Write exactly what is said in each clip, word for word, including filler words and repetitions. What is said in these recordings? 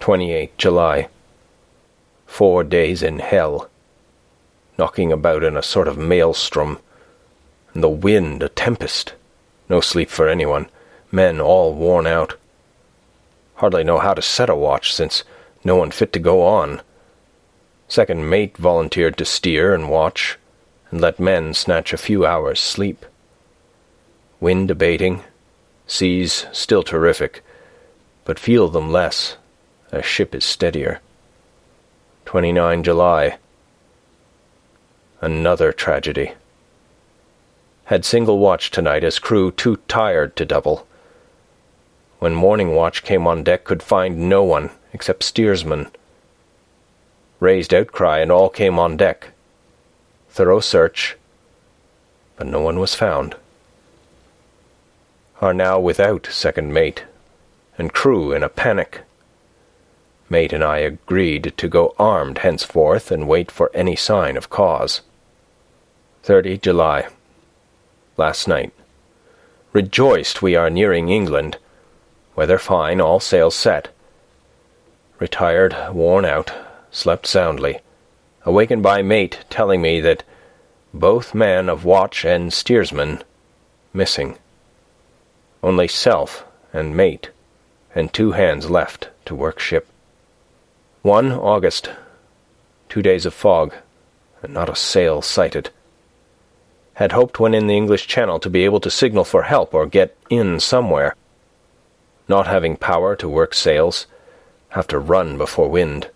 twenty-eighth July. Four days in hell, knocking about in a sort of maelstrom, and the wind a tempest. No sleep for anyone, men all worn out. Hardly know how to set a watch, since no one fit to go on. Second mate volunteered to steer and watch, and let men snatch a few hours' sleep. Wind abating, seas still terrific, but feel them less, as ship is steadier. twenty-ninth July. Another tragedy. Had single watch tonight, as crew too tired to double. When morning watch came on deck, could find no one except steersman. Raised outcry, and all came on deck. Thorough search, but no one was found. Are now without second mate, and crew in a panic. Mate and I agreed to go armed henceforth and wait for any sign of cause. thirtieth July. Last night. Rejoiced we are nearing England. Weather fine, all sails set. Retired, worn out, slept soundly. Awakened by mate telling me that both man of watch and steersman missing. Only self and mate and two hands left to work ship. first of August. Two days of fog, and not a sail sighted. Had hoped when in the English Channel to be able to signal for help or get in somewhere. Not having power to work sails, have to run before wind.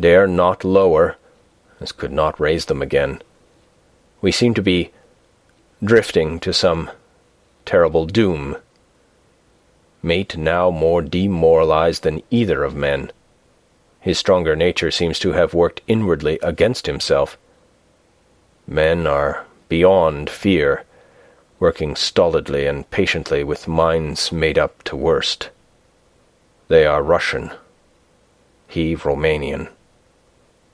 Dare not lower, as could not raise them again. We seem to be drifting to some terrible doom. Mate now more demoralized than either of men. His stronger nature seems to have worked inwardly against himself. Men are beyond fear, working stolidly and patiently with minds made up to worst. They are Russian, he Romanian.